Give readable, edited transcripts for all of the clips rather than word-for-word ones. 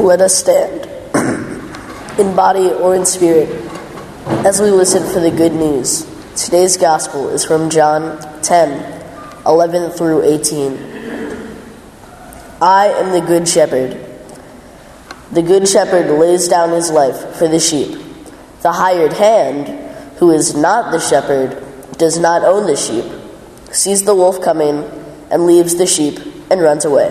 let us stand, in body or in spirit, as we listen for the good news. Today's gospel is from John 10:11 through 18. I am the good shepherd. The good shepherd lays down his life for the sheep. The hired hand, who is not the shepherd, does not own the sheep, sees the wolf coming, and leaves the sheep and runs away.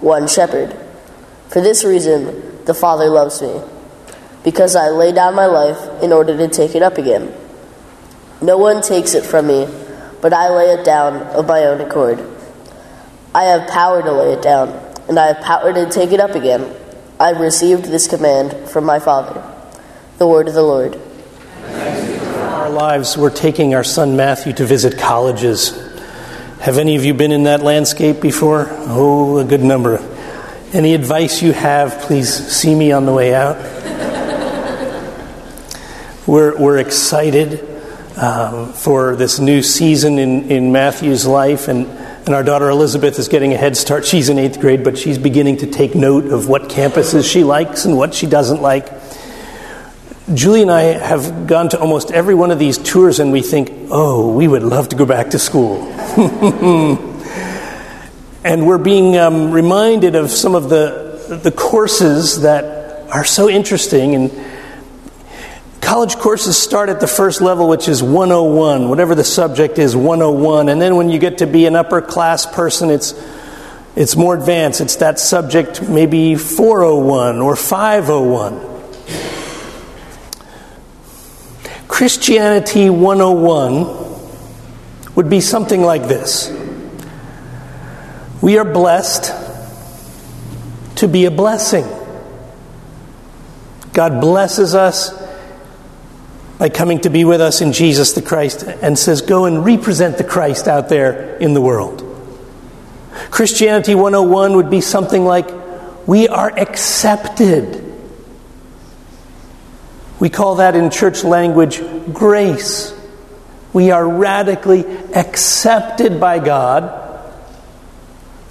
one shepherd. For this reason, the Father loves me, because I lay down my life in order to take it up again. No one takes it from me, but I lay it down of my own accord. I have power to lay it down, and I have power to take it up again. I have received this command from my Father. The word of the Lord. Our lives, we're taking our son Matthew to visit colleges. Have any of you been in that landscape before? Oh, a good number. Any advice you have, please see me on the way out. We're excited for this new season in Matthew's life, and our daughter Elizabeth is getting a head start. She's in 8th grade, but she's beginning to take note of what campuses she likes and what she doesn't like. Julie and I have gone to almost every one of these tours, and we think, oh, we would love to go back to school. And we're being reminded of some of the courses that are so interesting. And college courses start at the first level, which is 101. Whatever the subject is, 101. And then when you get to be an upper-class person, it's more advanced. It's that subject, maybe 401 or 501. Christianity 101 would be something like this. We are blessed to be a blessing. God blesses us by coming to be with us in Jesus the Christ and says, go and represent the Christ out there in the world. Christianity 101 would be something like, we are accepted. We call that in church language grace. We are radically accepted by God.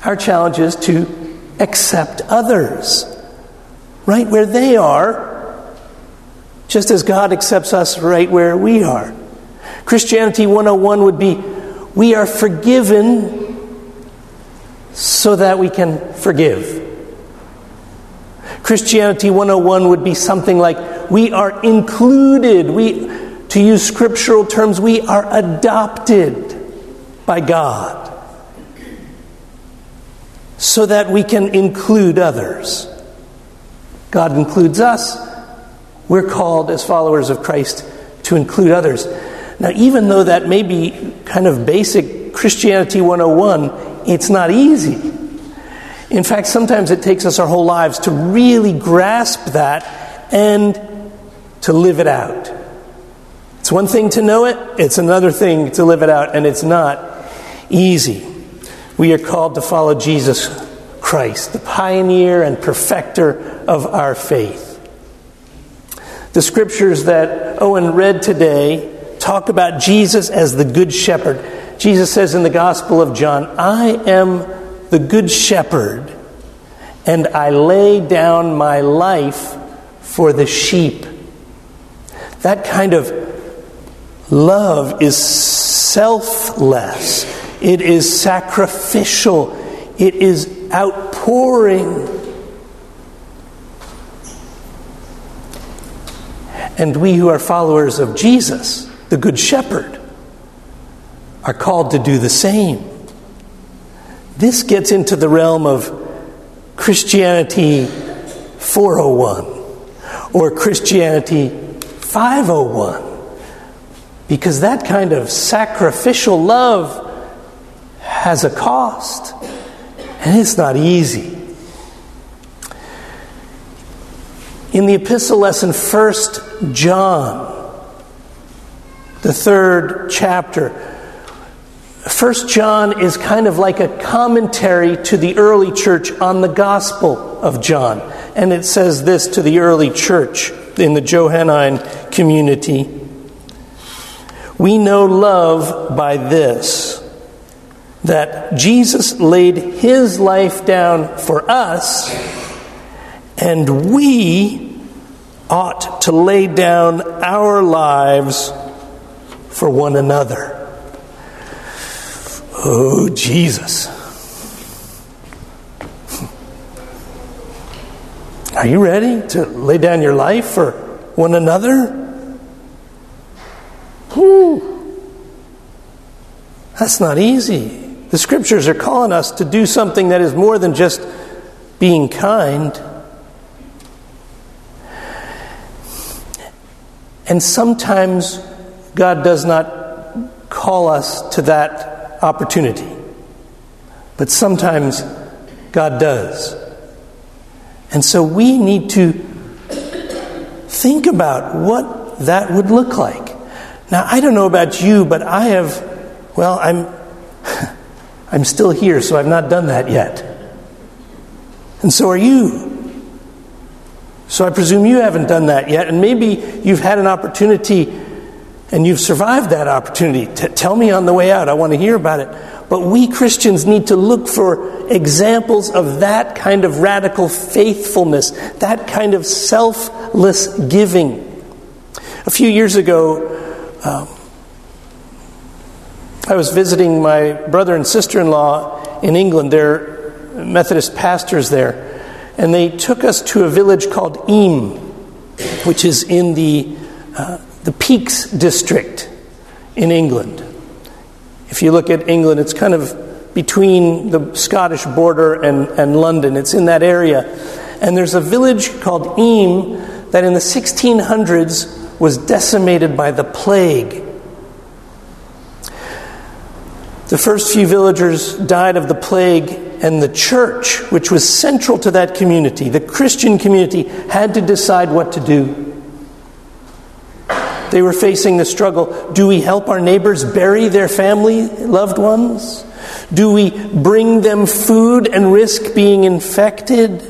Our challenge is to accept others right where they are, just as God accepts us right where we are. Christianity 101 would be, we are forgiven so that we can forgive. Christianity 101 would be something like, we are included. We, to use scriptural terms, we are adopted by God so that we can include others. God includes us. We're called as followers of Christ to include others. Now, even though that may be kind of basic Christianity 101, it's not easy. In fact, sometimes it takes us our whole lives to really grasp that and to live it out. It's one thing to know it, it's another thing to live it out, and it's not easy. We are called to follow Jesus Christ, the pioneer and perfecter of our faith. The scriptures that Owen read today talk about Jesus as the good shepherd. Jesus says in the Gospel of John, I am the good shepherd, and I lay down my life for the sheep. That kind of love is selfless. It is sacrificial. It is outpouring. And we who are followers of Jesus, the Good Shepherd, are called to do the same. This gets into the realm of Christianity 401. Or Christianity 501, because that kind of sacrificial love has a cost, and it's not easy. in the epistle lesson, 1 John, the third chapter. 1 John is kind of like a commentary to the early church on the Gospel of John. And it says this to the early church in the Johannine community: "We know love by this, that Jesus laid his life down for us, and we ought to lay down our lives for one another." Oh, Jesus. Are you ready to lay down your life for one another? Whew. That's not easy. The Scriptures are calling us to do something that is more than just being kind. And sometimes God does not call us to that opportunity. But sometimes God does. And so we need to think about what that would look like. Now, I don't know about you, but I have, well, I'm still here, so I've not done that yet. And so are you. So I presume you haven't done that yet, and maybe you've had an opportunity and you've survived that opportunity. Tell me on the way out. I want to hear about it. But we Christians need to look for examples of that kind of radical faithfulness, that kind of selfless giving. A few years ago, I was visiting my brother and sister-in-law in England. They're Methodist pastors there. And they took us to a village called Eyam, which is in the Peaks district in England. If you look at England, it's kind of between the Scottish border and London. It's in that area. And there's a village called Eyam that in the 1600s was decimated by the plague. The first few villagers died of the plague, and the church, which was central to that community, the Christian community, had to decide what to do. They were facing the struggle: do we help our neighbors bury their family, loved ones? Do we bring them food and risk being infected?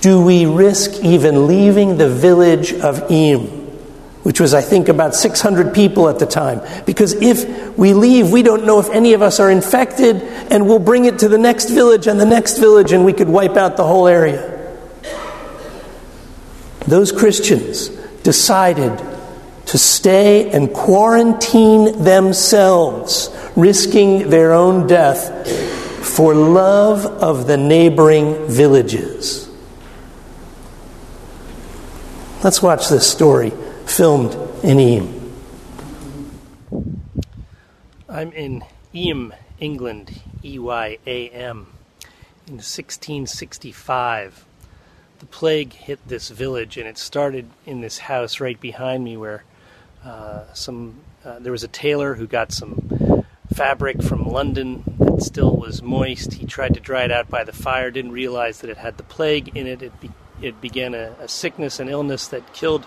Do we risk even leaving the village of Eyam, which was, I think, about 600 people at the time? Because if we leave, we don't know if any of us are infected, and we'll bring it to the next village and the next village, and we could wipe out the whole area. Those Christians decided to stay and quarantine themselves, risking their own death for love of the neighboring villages. Let's watch this story filmed in Eyam. I'm in Eyam, England, E-Y-A-M. In 1665, the plague hit this village, and it started in this house right behind me where there was a tailor who got some fabric from London that still was moist. He tried to dry it out by the fire, didn't realize that it had the plague in it. It began a sickness, an illness that killed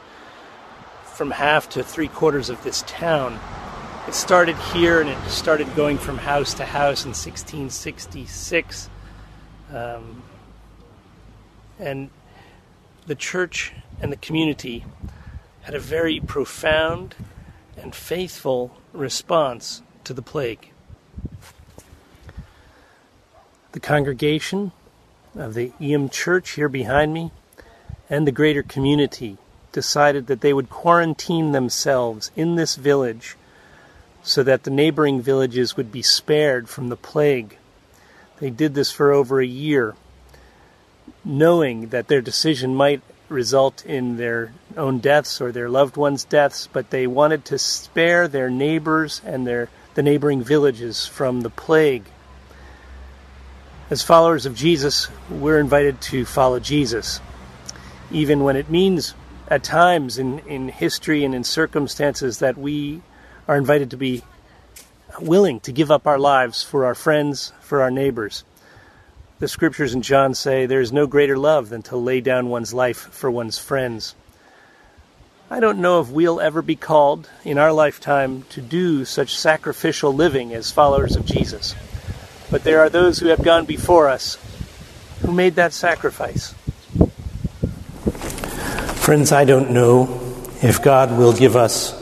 from half to three-quarters of this town. It started here, and it started going from house to house in 1666. And the church and the community had a very profound and faithful response to the plague. The congregation of the Eyam Church here behind me and the greater community decided that they would quarantine themselves in this village so that the neighboring villages would be spared from the plague. They did this for over a year, knowing that their decision might result in their own deaths or their loved ones' deaths, but they wanted to spare their neighbors and the neighboring villages from the plague. As followers of Jesus, we're invited to follow Jesus, even when it means at times in history and in circumstances that we are invited to be willing to give up our lives for our friends, for our neighbors. The scriptures in John say, "There is no greater love than to lay down one's life for one's friends." I don't know if we'll ever be called in our lifetime to do such sacrificial living as followers of Jesus. But there are those who have gone before us who made that sacrifice. Friends, I don't know if God will give us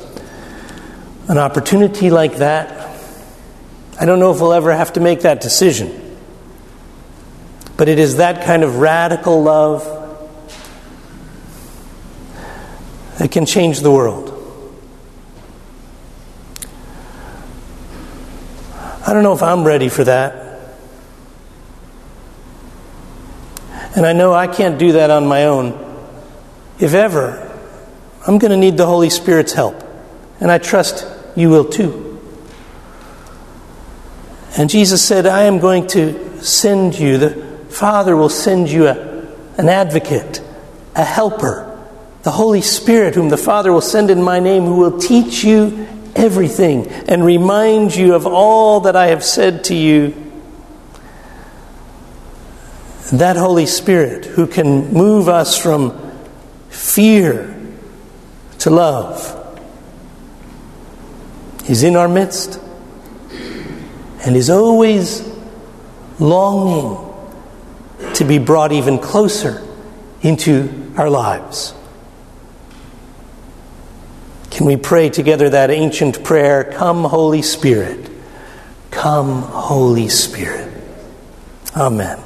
an opportunity like that. I don't know if we'll ever have to make that decision. But it is that kind of radical love that can change the world. I don't know if I'm ready for that. And I know I can't do that on my own. If ever, I'm going to need the Holy Spirit's help. And I trust you will too. And Jesus said, "I am going to send you, the Father will send you an advocate, a helper, the Holy Spirit, whom the Father will send in my name, who will teach you everything and remind you of all that I have said to you." That Holy Spirit who can move us from fear to love is in our midst and is always longing to be brought even closer into our lives. Can we pray together that ancient prayer, "Come, Holy Spirit, come, Holy Spirit." Amen.